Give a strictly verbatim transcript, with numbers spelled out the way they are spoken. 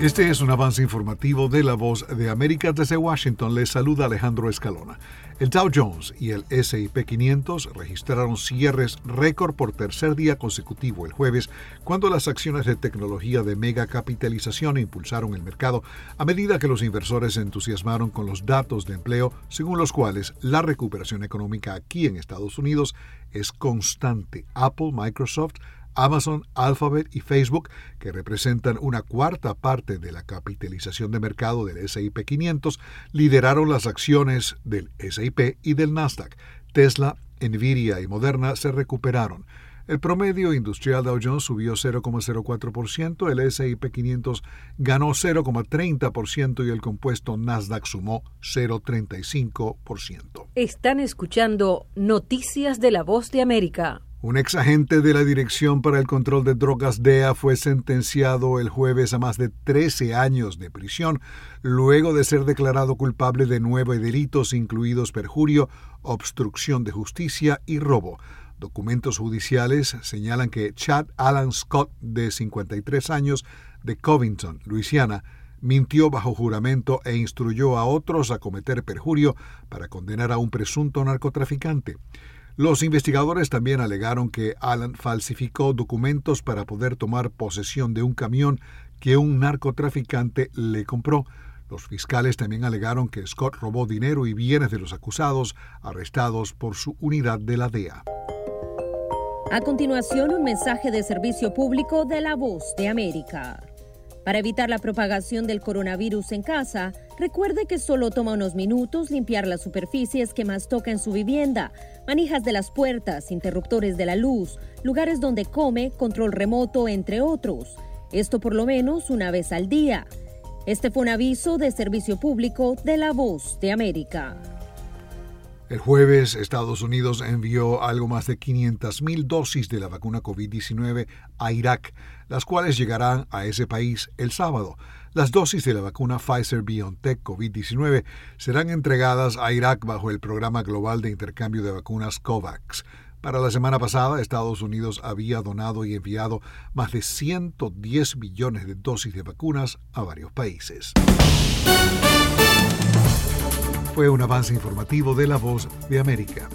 Este es un avance informativo de La Voz de América. Desde Washington les saluda Alejandro Escalona. El Dow Jones y el ese y pe quinientos registraron cierres récord por tercer día consecutivo el jueves, cuando las acciones de tecnología de mega capitalización impulsaron el mercado a medida que los inversores se entusiasmaron con los datos de empleo, según los cuales la recuperación económica aquí en Estados Unidos es constante. Apple, Microsoft, Amazon, Alphabet y Facebook, que representan una cuarta parte de la capitalización de mercado del ese y pe quinientos, lideraron las acciones del ese y pe y del Nasdaq. Tesla, Nvidia y Moderna se recuperaron. El promedio industrial Dow Jones subió cero coma cero cuatro por ciento, el ese y pe quinientos ganó cero coma treinta por ciento y el compuesto Nasdaq sumó cero coma treinta y cinco por ciento. Están escuchando Noticias de La Voz de América. Un ex agente de la Dirección para el Control de Drogas D E A fue sentenciado el jueves a más de trece años de prisión luego de ser declarado culpable de nueve delitos, incluidos perjurio, obstrucción de justicia y robo. Documentos judiciales señalan que Chad Alan Scott, de cincuenta y tres años, de Covington, Luisiana, mintió bajo juramento e instruyó a otros a cometer perjurio para condenar a un presunto narcotraficante. Los investigadores también alegaron que Alan falsificó documentos para poder tomar posesión de un camión que un narcotraficante le compró. Los fiscales también alegaron que Scott robó dinero y bienes de los acusados, arrestados por su unidad de la D E A. A continuación, un mensaje de servicio público de La Voz de América. Para evitar la propagación del coronavirus en casa, recuerde que solo toma unos minutos limpiar las superficies que más toca en su vivienda, manijas de las puertas, interruptores de la luz, lugares donde come, control remoto, entre otros. Esto por lo menos una vez al día. Este fue un aviso de servicio público de La Voz de América. El jueves, Estados Unidos envió algo más de quinientas mil dosis de la vacuna covid diecinueve a Irak, las cuales llegarán a ese país el sábado. Las dosis de la vacuna Pfizer-BioNTech covid diecinueve serán entregadas a Irak bajo el Programa Global de Intercambio de Vacunas COVAX. Para la semana pasada, Estados Unidos había donado y enviado más de ciento diez millones de dosis de vacunas a varios países. Fue un avance informativo de La Voz de América.